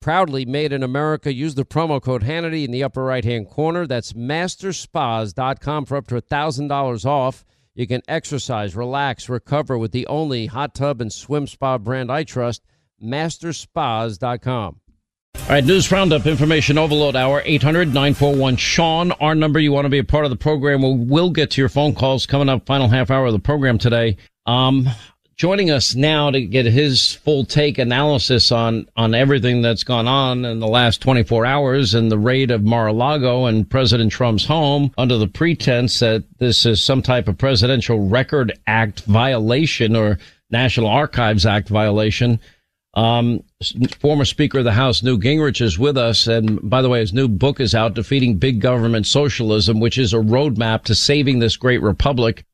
Proudly made in America. Use the promo code Hannity in the upper right-hand corner. That's masterspas.com for up to $1,000 off. You can exercise, relax, recover with the only hot tub and swim spa brand I trust, masterspas.com. All right, News Roundup, Information Overload Hour, 800-941-SEAN, our number. You want to be a part of the program. We'll get to your phone calls coming up, final half hour of the program today. Joining us now to get his full take analysis on everything that's gone on in the last 24 hours and the raid of Mar-a-Lago and President Trump's home under the pretense that this is some type of Presidential Record Act violation or National Archives Act violation. Former Speaker of the House, Newt Gingrich, is with us. And by the way, his new book is out, Defeating Big Government Socialism, which is a roadmap to saving this great republic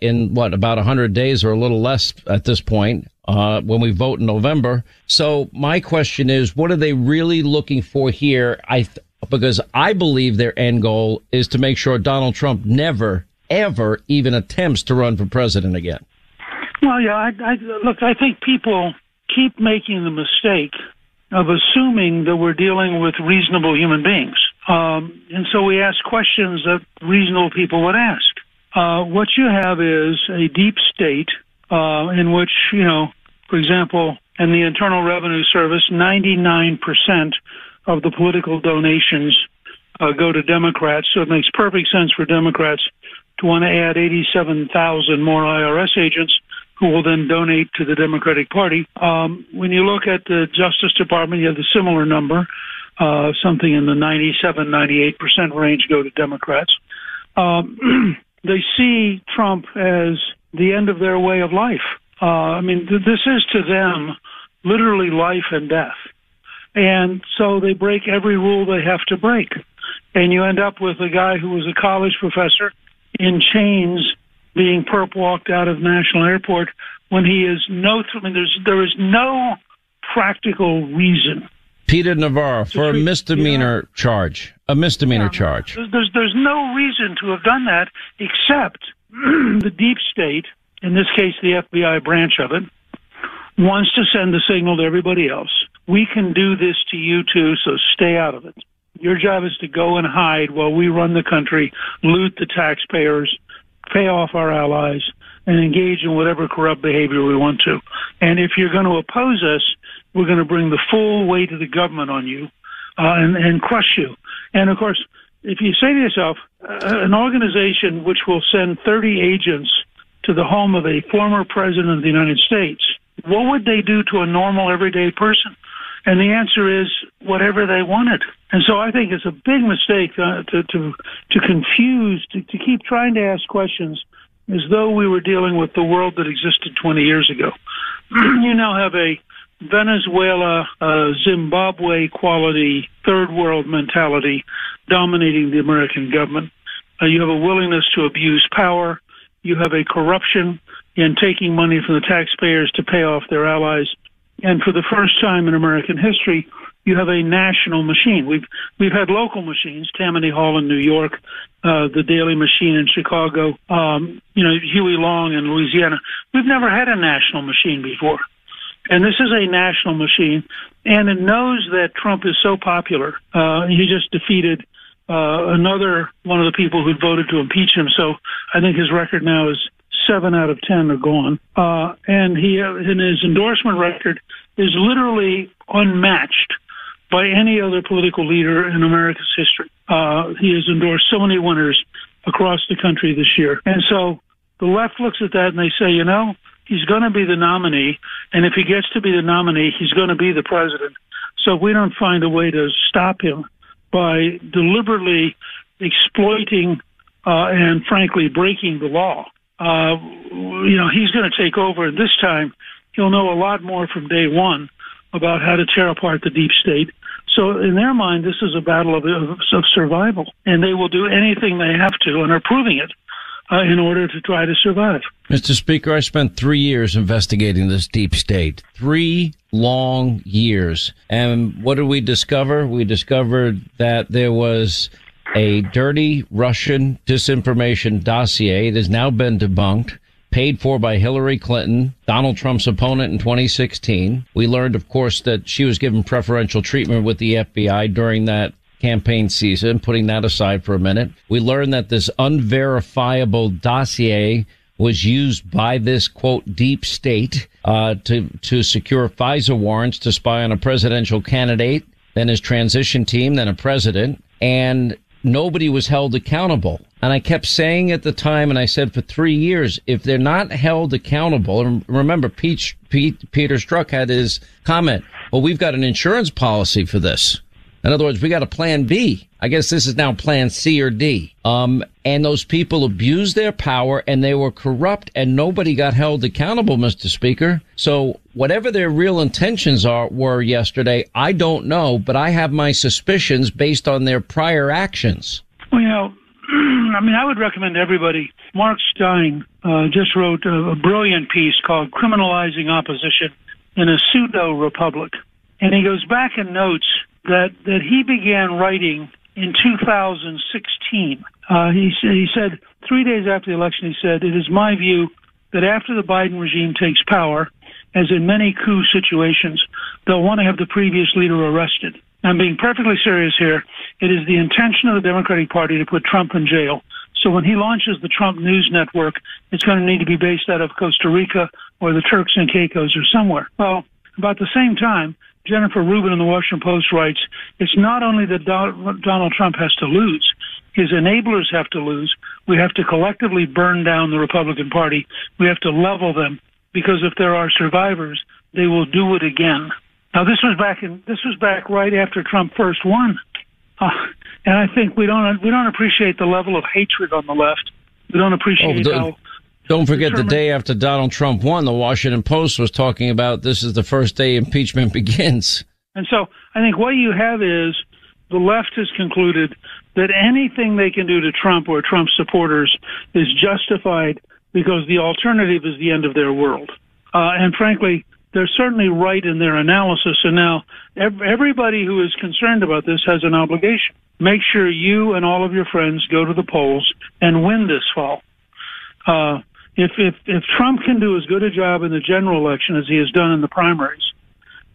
in, about 100 days or a little less at this point when we vote in November. So my question is, what are they really looking for here? Because I believe their end goal is to make sure Donald Trump never, ever even attempts to run for president again. Well, yeah, look, I think people keep making the mistake of assuming that we're dealing with reasonable human beings. And so we ask questions that reasonable people would ask. What you have is a deep state in which, for example, in the Internal Revenue Service, 99% of the political donations go to Democrats, so it makes perfect sense for Democrats to want to add 87,000 more IRS agents who will then donate to the Democratic Party. When you look at the Justice Department, you have a similar number, something in the 97, 98% range go to Democrats. They see Trump as the end of their way of life. This is to them literally life and death. And so they break every rule they have to break. And you end up with a guy who was a college professor in chains being perp-walked out of National Airport when he is there is no practical reason. Peter Navarro, for a misdemeanor charge. A misdemeanor charge. There's no reason to have done that except the deep state, in this case the FBI branch of it, wants to send a signal to everybody else. We can do this to you too, so stay out of it. Your job is to go and hide while we run the country, loot the taxpayers, pay off our allies, and engage in whatever corrupt behavior we want to. And if you're going to oppose us, we're going to bring the full weight of the government on you and crush you. And, of course, if you say to yourself, an organization which will send 30 agents to the home of a former president of the United States, what would they do to a normal, everyday person? And the answer is whatever they wanted. And so I think it's a big mistake to confuse, to keep trying to ask questions as though we were dealing with the world that existed 20 years ago. You now have a Venezuela, Zimbabwe quality third world mentality dominating the American government. You have a willingness to abuse power. You have a corruption in taking money from the taxpayers to pay off their allies. And for the first time in American history, you have a national machine. We've had local machines, Tammany Hall in New York, the Daley Machine in Chicago, Huey Long in Louisiana. We've never had a national machine before. And this is a national machine, and it knows that Trump is so popular. He just defeated another one of the people who voted to impeach him. So I think his record now is 7 out of 10 are gone. And his endorsement record is literally unmatched by any other political leader in America's history. He has endorsed so many winners across the country this year. And so the left looks at that and they say, he's going to be the nominee. And if he gets to be the nominee, he's going to be the president. So if we don't find a way to stop him by deliberately exploiting and, frankly, breaking the law, he's going to take over. And this time, he'll know a lot more from day one about how to tear apart the deep state. So in their mind, this is a battle of survival, and they will do anything they have to, and are proving it, in order to try to survive. Mr. Speaker, I spent 3 years investigating this deep state, 3 long years. And what did we discover? We discovered that there was a dirty Russian disinformation dossier. It has now been debunked, paid for by Hillary Clinton, Donald Trump's opponent in 2016. We learned, of course, that she was given preferential treatment with the FBI during that campaign season, putting that aside for a minute. We learned that this unverifiable dossier was used by this, quote, deep state to secure FISA warrants to spy on a presidential candidate, then his transition team, then a president, and nobody was held accountable. And I kept saying at the time, and I said for 3 years, if they're not held accountable, and remember, Peter Strzok had his comment, well, we've got an insurance policy for this. In other words, we got a plan B. I guess this is now plan C or D. And those people abused their power, and they were corrupt, and nobody got held accountable, Mr. Speaker. So whatever their real intentions were yesterday, I don't know, but I have my suspicions based on their prior actions. Well, I would recommend everybody. Mark Steyn just wrote a brilliant piece called Criminalizing Opposition in a Pseudo-Republic. And he goes back and notes that he began writing in 2016. He said, 3 days after the election, he said, "It is my view that after the Biden regime takes power, as in many coup situations, they'll want to have the previous leader arrested." I'm being perfectly serious here. It is the intention of the Democratic Party to put Trump in jail. So when he launches the Trump News Network, it's going to need to be based out of Costa Rica or the Turks and Caicos or somewhere. Well, about the same time, Jennifer Rubin in the Washington Post writes, it's not only that Donald Trump has to lose, his enablers have to lose. We have to collectively burn down the Republican Party. We have to level them, because if there are survivors, they will do it again. Now, this was back right after Trump first won. And I think we don't appreciate the level of hatred on the left. We don't appreciate how... Don't forget, the day after Donald Trump won, the Washington Post was talking about this is the first day impeachment begins. And so I think what you have is the left has concluded that anything they can do to Trump or Trump supporters is justified because the alternative is the end of their world. And frankly, they're certainly right in their analysis. And now everybody who is concerned about this has an obligation. Make sure you and all of your friends go to the polls and win this fall. If Trump can do as good a job in the general election as he has done in the primaries,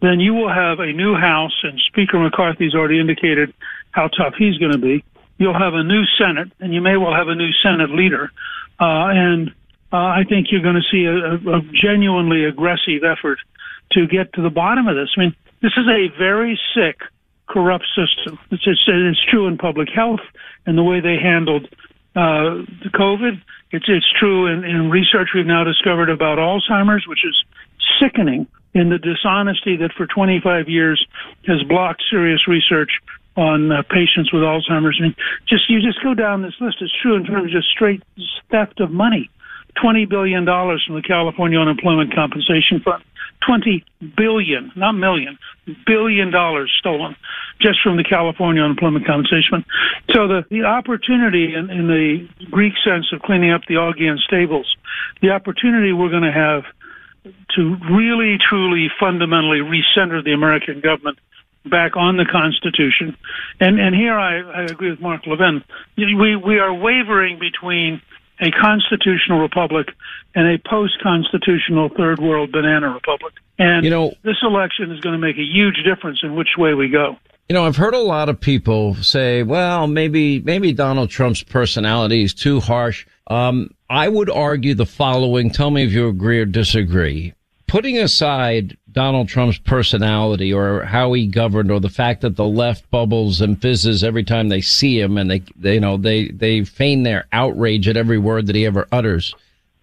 then you will have a new House, and Speaker McCarthy's already indicated how tough he's going to be. You'll have a new Senate, and you may well have a new Senate leader. And I think you're going to see a genuinely aggressive effort to get to the bottom of this. I mean, this is a very sick, corrupt system. It's true in public health and the way they handled the COVID. It's true in research we've now discovered about Alzheimer's, which is sickening in the dishonesty that for 25 years has blocked serious research on patients with Alzheimer's. And you just go down this list. It's true in terms of just straight theft of money. $20 billion from the California Unemployment Compensation Fund. $20 billion, not million, $1 billion stolen just from the California Unemployment Compensation Fund. So the opportunity in the Greek sense of cleaning up the Augean stables, the opportunity we're going to have to really, truly, fundamentally recenter the American government back on the Constitution. And here I agree with Mark Levin. We are wavering between a constitutional republic and a post-constitutional third world banana republic. And this election is going to make a huge difference in which way we go. You know, I've heard a lot of people say, well, maybe Donald Trump's personality is too harsh. I would argue the following. Tell me if you agree or disagree. Putting aside Donald Trump's personality or how he governed or the fact that the left bubbles and fizzes every time they see him and they feign their outrage at every word that he ever utters.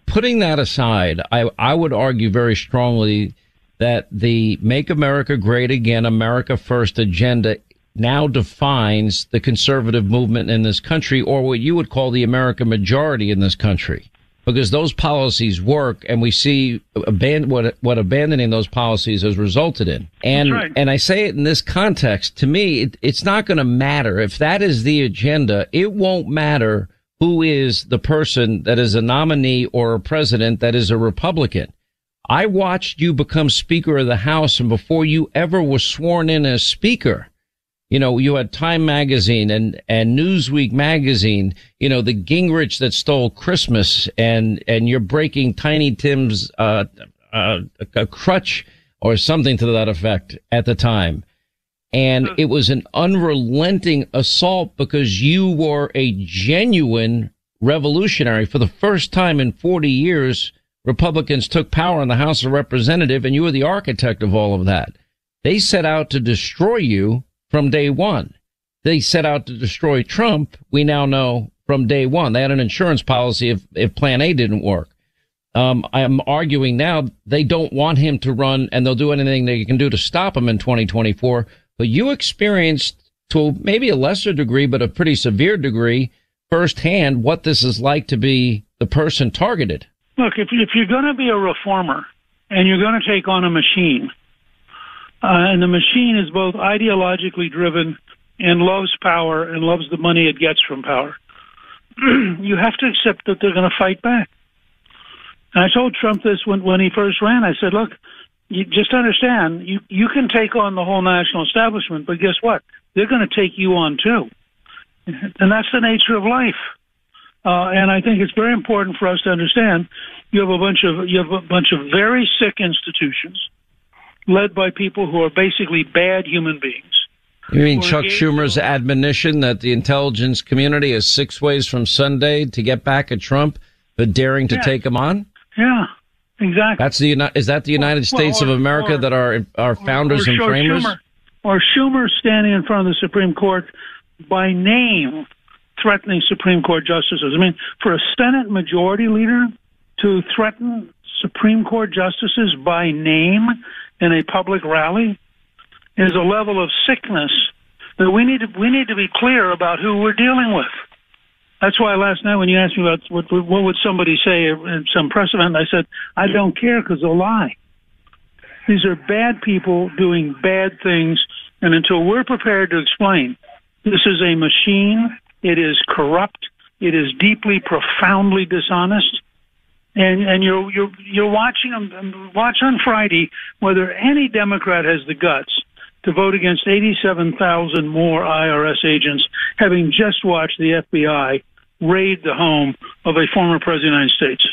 Putting that aside, I would argue very strongly that the Make America Great Again, America First agenda now defines the conservative movement in this country, or what you would call the American majority in this country. Because those policies work, and we see what abandoning those policies has resulted in. And right. And I say it in this context. To me, it's not going to matter. If that is the agenda, it won't matter who is the person that is a nominee or a president that is a Republican. I watched you become Speaker of the House, and before you ever was sworn in as Speaker, you had Time Magazine and Newsweek Magazine, the Gingrich that stole Christmas, and you're breaking Tiny Tim's a crutch or something to that effect at the time. And it was an unrelenting assault because you were a genuine revolutionary. For the first time in 40 years, Republicans took power in the House of Representatives, and you were the architect of all of that. They set out to destroy you. From day one, they set out to destroy Trump. We now know from day one they had an insurance policy if Plan A didn't work. I am arguing now they don't want him to run, and they'll do anything they can do to stop him in 2024. But you experienced, to maybe a lesser degree, but a pretty severe degree, firsthand what this is like to be the person targeted. Look, if you're going to be a reformer and you're going to take on a machine, and the machine is both ideologically driven and loves power and loves the money it gets from power, you have to accept that they're going to fight back. And I told Trump this when he first ran. I said, look, you just understand, you can take on the whole national establishment, but guess what? They're going to take you on too. And that's the nature of life. And I think it's very important for us to understand you have a bunch of very sick institutions led by people who are basically bad human beings. You mean Chuck Schumer's admonition that the intelligence community is 6 ways from Sunday to get back at Trump, but daring to take him on? Yeah, exactly. Is that the United States of America that our founders and framers? Schumer standing in front of the Supreme Court by name threatening Supreme Court justices. I mean, for a Senate majority leader to threaten Supreme Court justices by name in a public rally is a level of sickness that we need to be clear about who we're dealing with. That's why last night when you asked me about what would somebody say in some press event, I said, I don't care because they'll lie. These are bad people doing bad things, and until we're prepared to explain, this is a machine, it is corrupt, it is deeply, profoundly dishonest. And you're watching them. Watch on Friday whether any Democrat has the guts to vote against 87,000 more IRS agents, having just watched the FBI raid the home of a former president of the United States.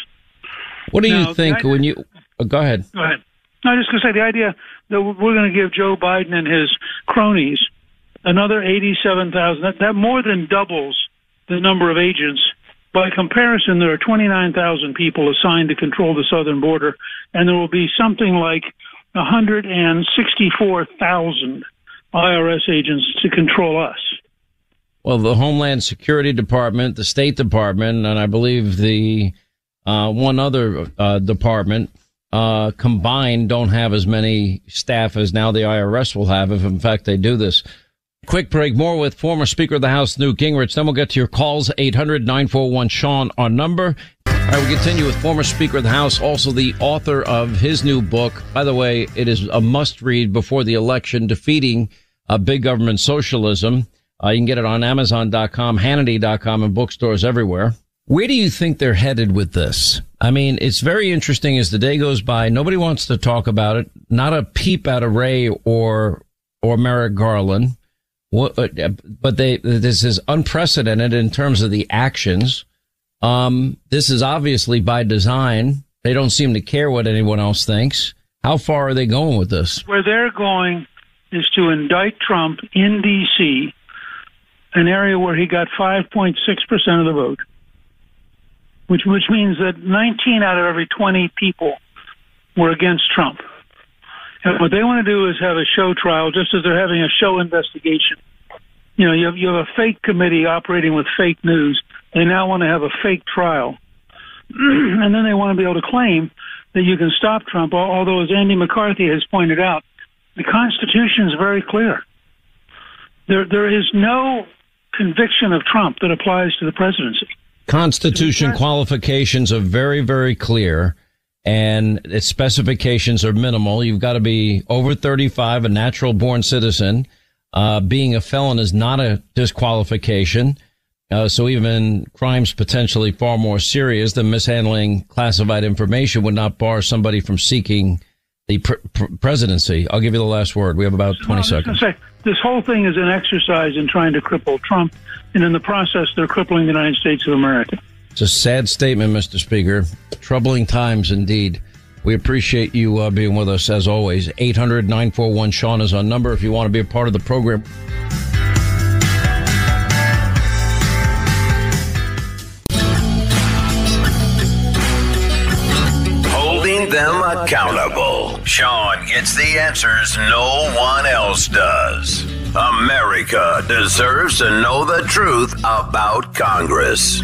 What do you think when you go ahead? Go ahead. No, I was just going to say the idea that we're going to give Joe Biden and his cronies another 87,000. That more than doubles the number of agents. By comparison, there are 29,000 people assigned to control the southern border, and there will be something like 164,000 IRS agents to control us. Well, the Homeland Security Department, the State Department, and I believe the one other department combined don't have as many staff as now the IRS will have if, in fact, they do this. Quick break. More with former Speaker of the House, Newt Gingrich. Then we'll get to your calls, 800-941-SEAN, our number. All right, we continue with former Speaker of the House, also the author of his new book. By the way, it is a must-read before the election, Defeating Big Government Socialism. You can get it on Amazon.com, Hannity.com, and bookstores everywhere. Where do you think they're headed with this? I mean, it's very interesting as the day goes by. Nobody wants to talk about it. Not a peep out of Ray or Merrick Garland. But this is unprecedented in terms of the actions. This is obviously by design. They don't seem to care what anyone else thinks. How far are they going with this? Where they're going is to indict Trump in D.C., an area where he got 5.6% of the vote, which means that 19 out of every 20 people were against Trump. And what they want to do is have a show trial, just as they're having a show investigation. You know, you have a fake committee operating with fake news. They now want to have a fake trial. And then they want to be able to claim that you can stop Trump, although, as Andy McCarthy has pointed out, the Constitution is very clear. There is no conviction of Trump that applies to the presidency. Constitution qualifications are very, very clear, and its specifications are minimal. You've got to be over 35, a natural-born citizen. Being a felon is not a disqualification. So even crimes potentially far more serious than mishandling classified information would not bar somebody from seeking the presidency. I'll give you the last word. We have about 20 seconds. This whole thing is an exercise in trying to cripple Trump, and in the process, they're crippling the United States of America. It's a sad statement, Mr. Speaker. Troubling times, indeed. We appreciate you being with us, as always. 800-941-SEAN is our number if you want to be a part of the program. Holding them accountable. Sean gets the answers no one else does. America deserves to know the truth about Congress.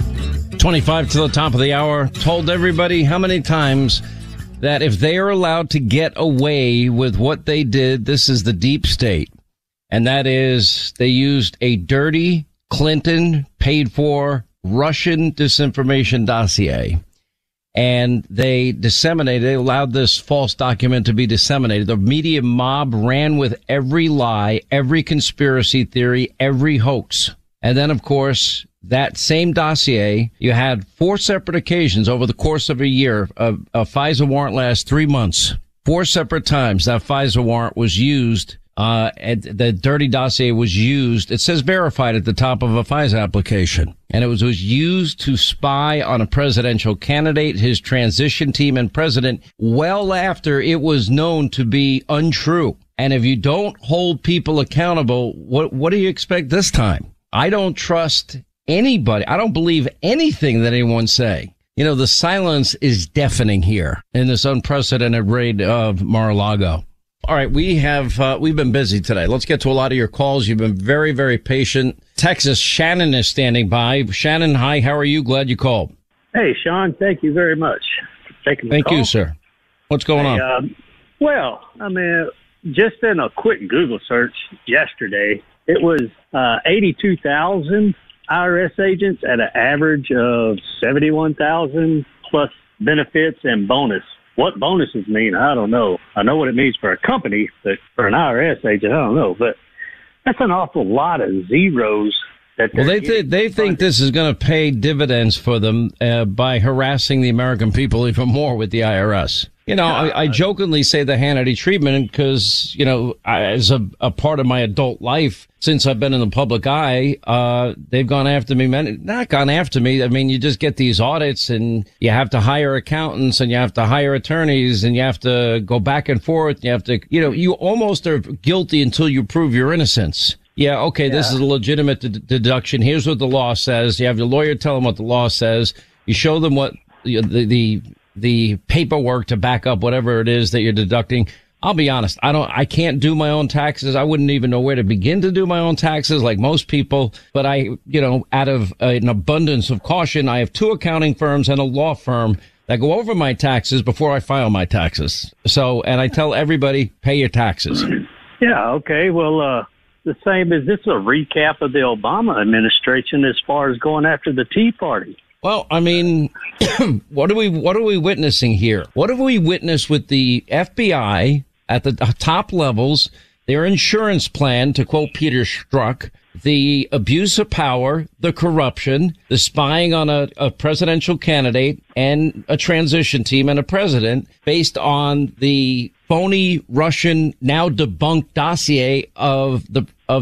25 to the top of the hour. Told everybody how many times that if they are allowed to get away with what they did, this is the deep state. And that is they used a dirty Clinton paid for Russian disinformation dossier. And they allowed this false document to be disseminated. The media mob ran with every lie, every conspiracy theory, every hoax. And then, of course, that same dossier, you had four separate occasions over the course of a year. A FISA warrant lasts 3 months. Four separate times that FISA warrant was used. The dirty dossier was used. It says verified at the top of a FISA application. And it was used to spy on a presidential candidate, his transition team, and president well after it was known to be untrue. And if you don't hold people accountable, what do you expect this time? I don't trust anybody. I don't believe anything that anyone's saying. You know, the silence is deafening here in this unprecedented raid of Mar-a-Lago. All right, we've been busy today. Let's get to a lot of your calls. You've been very, very patient. Texas, Shannon is standing by. Shannon, hi, how are you? Glad you called. Hey, Sean, thank you very much for taking the call. Thank you, sir. What's going on? Just in a quick Google search yesterday, it was 82,000 IRS agents at an average of 71,000 plus benefits and bonus. What bonuses mean, I don't know. I know what it means for a company, but for an IRS agent, I don't know. But that's an awful lot of zeros. They think this is going to pay dividends for them by harassing the American people even more with the IRS. You know, I jokingly say the Hannity treatment because, you know, as a part of my adult life, since I've been in the public eye, they've gone after me. Not gone after me. I mean, you just get these audits and you have to hire accountants and you have to hire attorneys and you have to go back and forth. You have to, you know, you almost are guilty until you prove your innocence. Yeah, okay, yeah. This is a legitimate deduction. Here's what the law says. You have your lawyer tell them what the law says. You show them what the paperwork to back up whatever it is that you're deducting. I'll be honest. I can't do my own taxes. I wouldn't even know where to begin to do my own taxes like most people. But out of an abundance of caution, I have two accounting firms and a law firm that go over my taxes before I file my taxes. So, and I tell everybody, pay your taxes. Yeah. Okay. Well, the same as this is a recap of the Obama administration as far as going after the Tea Party. Well, I mean, what are we witnessing here? What have we witnessed with the FBI at the top levels their insurance plan, to quote Peter Strzok, the abuse of power, the corruption, the spying on a presidential candidate and a transition team and a president based on the phony Russian, now debunked dossier of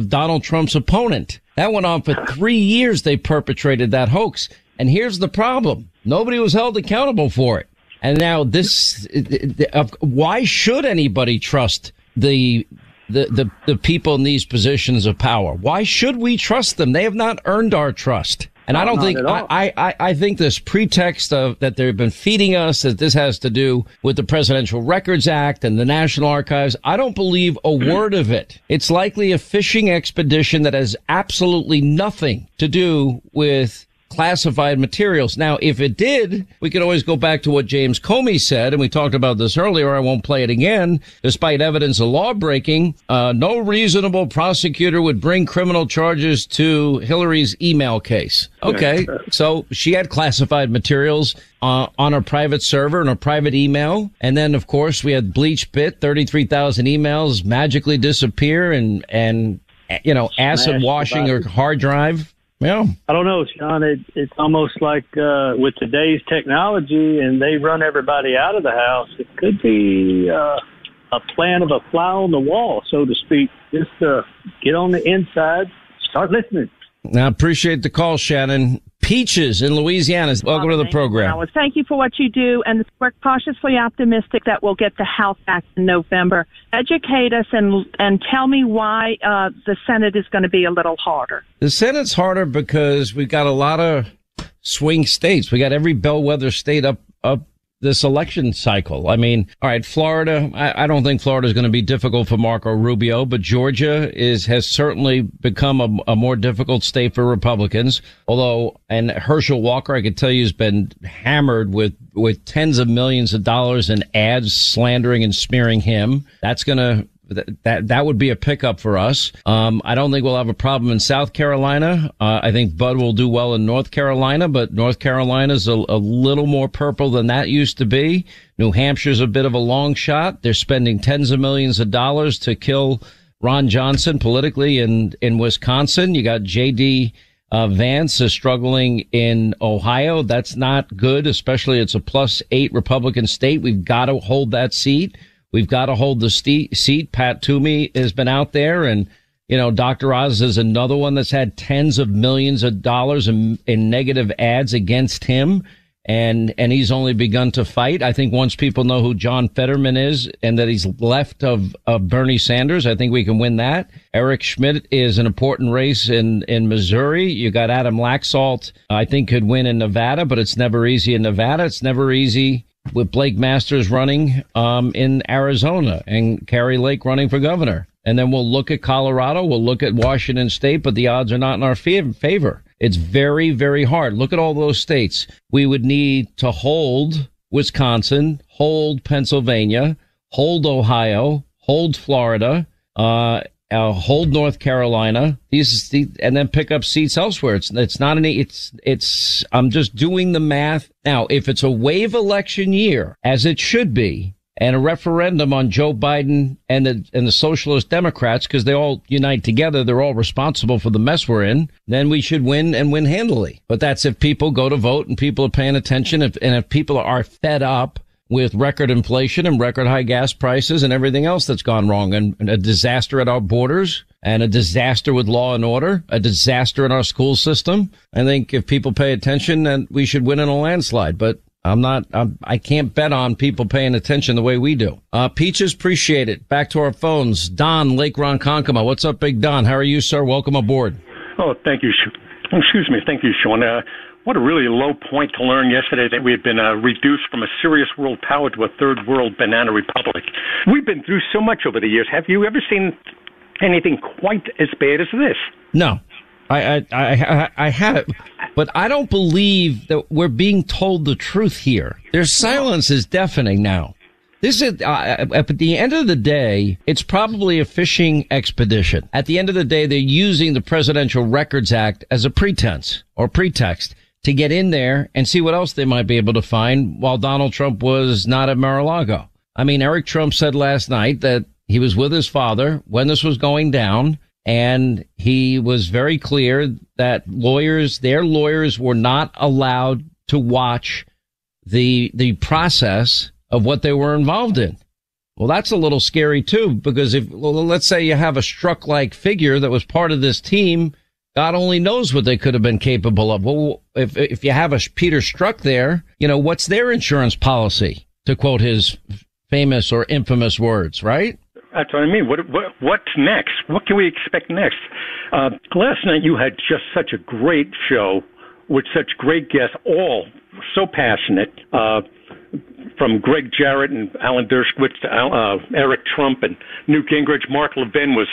Donald Trump's opponent. That went on for 3 years. They perpetrated that hoax. And here's the problem. Nobody was held accountable for it. And now this, why should anybody trust the people in these positions of power? Why should we trust them? They have not earned our trust. And I don't think, I think this pretext of that they've been feeding us, that this has to do with the Presidential Records Act and the National Archives, I don't believe a word of it. It's likely a fishing expedition that has absolutely nothing to do with classified materials. Now, if it did, we could always go back to what James Comey said, and we talked about this earlier. I won't play it again. Despite evidence of law breaking, no reasonable prosecutor would bring criminal charges to Hillary's email case. Okay, so she had classified materials on a private server and a private email. And then, of course, we had Bleach Pit, 33,000 emails magically disappear and you know, acid washing or hard drive. Yeah. I don't know, Sean. It's almost like with today's technology and they run everybody out of the house, it could be a plan of a fly on the wall, so to speak. Just get on the inside, start listening. I appreciate the call, Shannon. Peaches in Louisiana. Welcome to the program. Thank you for what you do, and we're cautiously optimistic that we'll get the House back in November. Educate us and tell me why the Senate is going to be a little harder. The Senate's harder because we've got a lot of swing states. We got every bellwether state up this election cycle. I mean, all right, Florida, I don't think Florida is going to be difficult for Marco Rubio, but Georgia has certainly become a more difficult state for Republicans. Although, and Herschel Walker, I could tell you, has been hammered with tens of millions of dollars in ads slandering and smearing him. That's going to, that would be a pickup for us. I don't think we'll have a problem in South Carolina. I think Bud will do well in North Carolina, but North Carolina's a little more purple than that used to be. New Hampshire's a bit of a long shot. They're spending tens of millions of dollars to kill Ron Johnson politically in Wisconsin. You got J.D. Vance is struggling in Ohio. That's not good, especially it's a +8 Republican state. We've got to hold that seat. We've got to hold the seat. Pat Toomey has been out there, and, you know, Dr. Oz is another one that's had tens of millions of dollars in negative ads against him, and he's only begun to fight. I think once people know who John Fetterman is and that he's left of Bernie Sanders, I think we can win that. Eric Schmidt is an important race in Missouri. You got Adam Laxalt, I think, could win in Nevada, but it's never easy in Nevada. It's never easy with Blake Masters running in Arizona and Carrie Lake running for governor. And then we'll look at Colorado. We'll look at Washington State, but the odds are not in our favor. It's very, very hard. Look at all those states. We would need to hold Wisconsin, hold Pennsylvania, hold Ohio, hold Florida, hold North Carolina. And then pick up seats elsewhere. It's not any. It's. I'm just doing the math now. If it's a wave election year, as it should be, and a referendum on Joe Biden and the Socialist Democrats, because they all unite together, they're all responsible for the mess we're in. Then we should win, and win handily. But that's if people go to vote and people are paying attention. If people are fed up with record inflation and record high gas prices and everything else that's gone wrong, and a disaster at our borders, and a disaster with law and order, a disaster in our school system. I think if people pay attention, then we should win in a landslide. But I can't bet on people paying attention the way we do. Peaches, appreciate it. Back to our phones. Don, Lake Ronkonkoma. What's up, Big Don? How are you, sir? Welcome aboard. Oh, thank you. Excuse me. Thank you, Sean. What a really low point to learn yesterday that we had been reduced from a serious world power to a third world banana republic. We've been through so much over the years. Have you ever seen anything quite as bad as this? No, I have, but I don't believe that we're being told the truth here. Their silence is deafening now. This is, at the end of the day, it's probably a fishing expedition. At the end of the day, they're using the Presidential Records Act as a pretext to get in there and see what else they might be able to find while Donald Trump was not at Mar-a-Lago. I mean, Eric Trump said last night that He was with his father when this was going down, and he was very clear that lawyers, their lawyers, were not allowed to watch the process of what they were involved in. Well, that's a little scary too, because if, let's say you have a Strzok-like figure that was part of this team, God only knows what they could have been capable of. Well, if you have a Peter Strzok there, you know, what's their insurance policy, to quote his famous or infamous words, right? That's what I mean. What's next? What can we expect next? Last night you had just such a great show with such great guests, all so passionate, from Greg Jarrett and Alan Dershowitz to Eric Trump and Newt Gingrich. Mark Levin was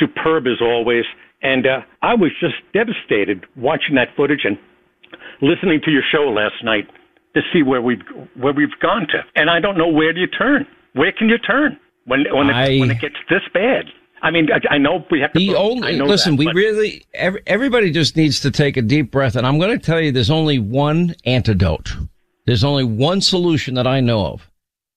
superb as always. And I was just devastated watching that footage and listening to your show last night to see where we've gone to. And I don't know, where do you turn? Where can you turn when it gets this bad? I mean, I know we have to. Everybody just needs to take a deep breath. And I'm going to tell you, there's only one antidote. There's only one solution that I know of,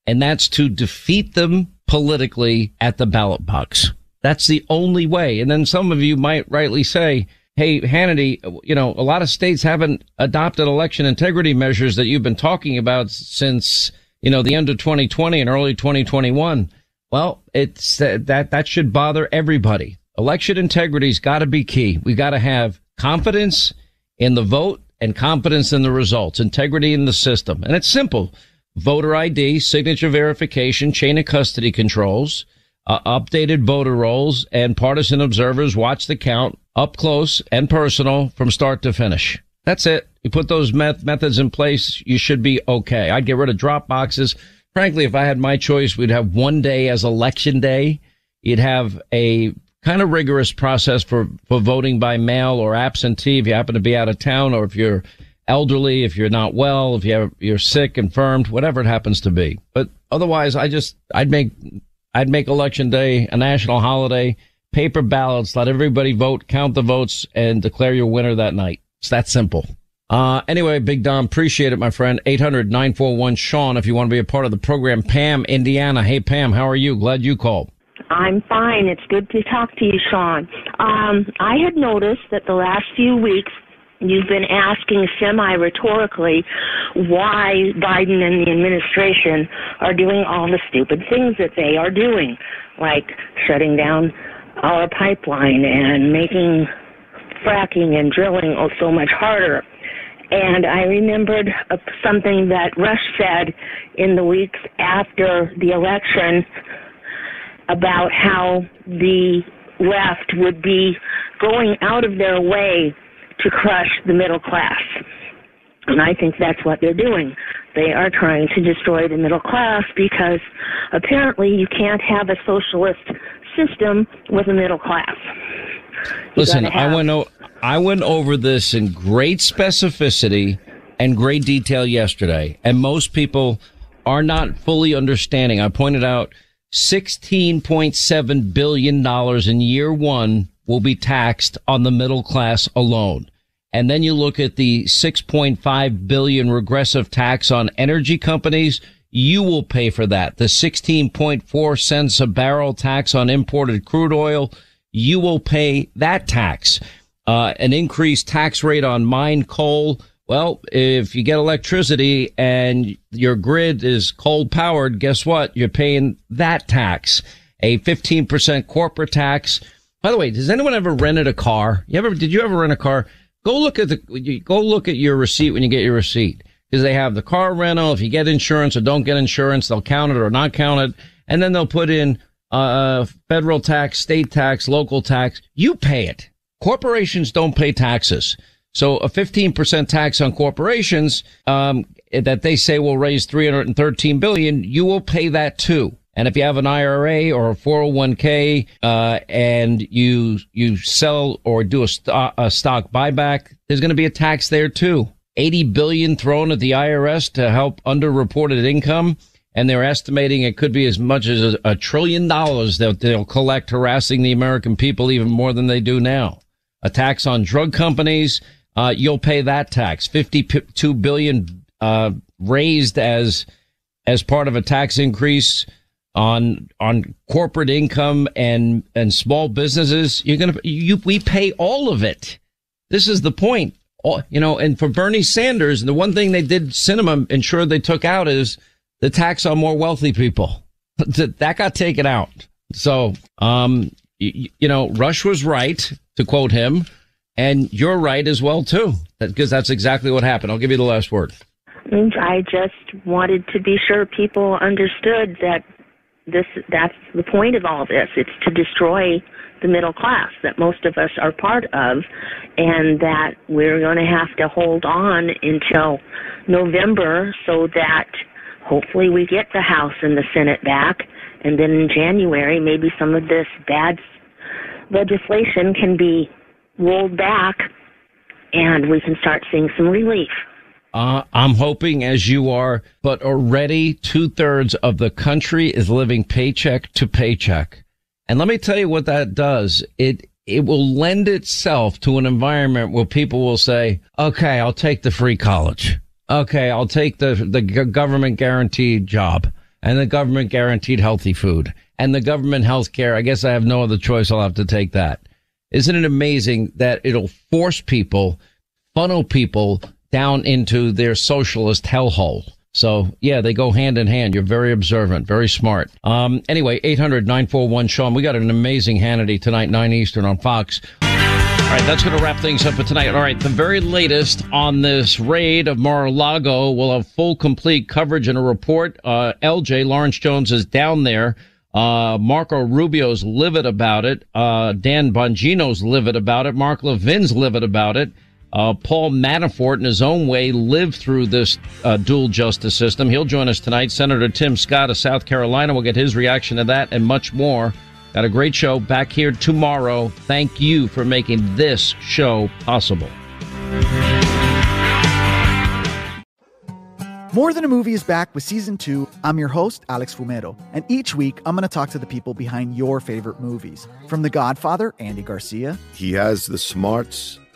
and that's to defeat them politically at the ballot box. That's the only way. And then some of you might rightly say, hey, Hannity, you know, a lot of states haven't adopted election integrity measures that you've been talking about since, you know, the end of 2020 and early 2021. Well, it's that should bother everybody. Election integrity's got to be key. We got to have confidence in the vote and confidence in the results, integrity in the system. And it's simple. Voter ID, signature verification, chain of custody controls, updated voter rolls, and partisan observers watch the count up close and personal from start to finish. That's it. You put those methods in place, you should be okay. I'd get rid of drop boxes. Frankly, if I had my choice, we'd have one day as election day. You'd have a kind of rigorous process for voting by mail or absentee if you happen to be out of town, or if you're elderly, if you're not well, if you're sick, infirmed, whatever it happens to be. But otherwise, I'd make Election Day a national holiday, paper ballots, let everybody vote, count the votes, and declare your winner that night. It's that simple. Anyway, Big Dom, appreciate it, my friend. 800-941-SEAN if you want to be a part of the program. Pam, Indiana. Hey, Pam, how are you? Glad you called. I'm fine. It's good to talk to you, Sean. I had noticed that the last few weeks you've been asking semi-rhetorically why Biden and the administration are doing all the stupid things that they are doing, like shutting down our pipeline and making fracking and drilling so much harder. And I remembered something that Rush said in the weeks after the election about how the left would be going out of their way to crush the middle class. And I think that's what they're doing. They are trying to destroy the middle class, because apparently you can't have a socialist system with a middle class. Listen, I went over this in great specificity and great detail yesterday, and most people are not fully understanding. I pointed out $16.7 billion in year one will be taxed on the middle class alone. And then you look at the $6.5 billion regressive tax on energy companies. You will pay for that. The 16.4 cents a barrel tax on imported crude oil. You will pay that tax. An increased tax rate on mined coal. Well, if you get electricity and your grid is coal powered, guess what? You're paying that tax. A 15% corporate tax. By the way, does anyone ever rented a car? Did you ever rent a car? Go look at your receipt when you get your receipt, because they have the car rental. If you get insurance or don't get insurance, they'll count it or not count it. And then they'll put in, federal tax, state tax, local tax. You pay it. Corporations don't pay taxes. So a 15% tax on corporations, that they say will raise $313 billion, you will pay that too. And if you have an IRA or a 401k, and you sell or do a stock buyback, there's going to be a tax there too. $80 billion thrown at the IRS to help underreported income. And they're estimating it could be as much as $1 trillion that they'll collect, harassing the American people even more than they do now. A tax on drug companies. You'll pay that tax. $52 billion, raised as part of a tax increase. on corporate income and small businesses. We pay all of it. This is the point. And for Bernie Sanders, the one thing they did cinema ensure they took out is the tax on more wealthy people. That got taken out. So, Rush was right, to quote him, and you're right as well, too, because that's exactly what happened. I'll give you the last word. I just wanted to be sure people understood that that's the point of all of this. It's to destroy the middle class that most of us are part of, and that we're going to have to hold on until November so that hopefully we get the House and the Senate back, and then in January maybe some of this bad legislation can be rolled back and we can start seeing some relief. I'm hoping, as you are, but already 2/3 of the country is living paycheck to paycheck. And let me tell you what that does. It will lend itself to an environment where people will say, okay, I'll take the free college. Okay, I'll take the government guaranteed job and the government guaranteed healthy food and the government health care. I guess I have no other choice. I'll have to take that. Isn't it amazing that it'll force people, funnel people down into their socialist hellhole? So, yeah, they go hand in hand. You're very observant, very smart. Anyway, 800-941-SHAWN. We got an amazing Hannity tonight, 9 Eastern on Fox. All right, that's going to wrap things up for tonight. All right, the very latest on this raid of Mar-a-Lago. We'll have full, complete coverage and a report. LJ, Lawrence Jones, is down there. Marco Rubio's livid about it. Dan Bongino's livid about it. Mark Levin's livid about it. Paul Manafort, in his own way, lived through this dual justice system. He'll join us tonight. Senator Tim Scott of South Carolina will get his reaction to that and much more. Got a great show back here tomorrow. Thank you for making this show possible. More Than a Movie is back with Season 2. I'm your host, Alex Fumero. And each week, I'm going to talk to the people behind your favorite movies. From The Godfather, Andy Garcia. He has the smarts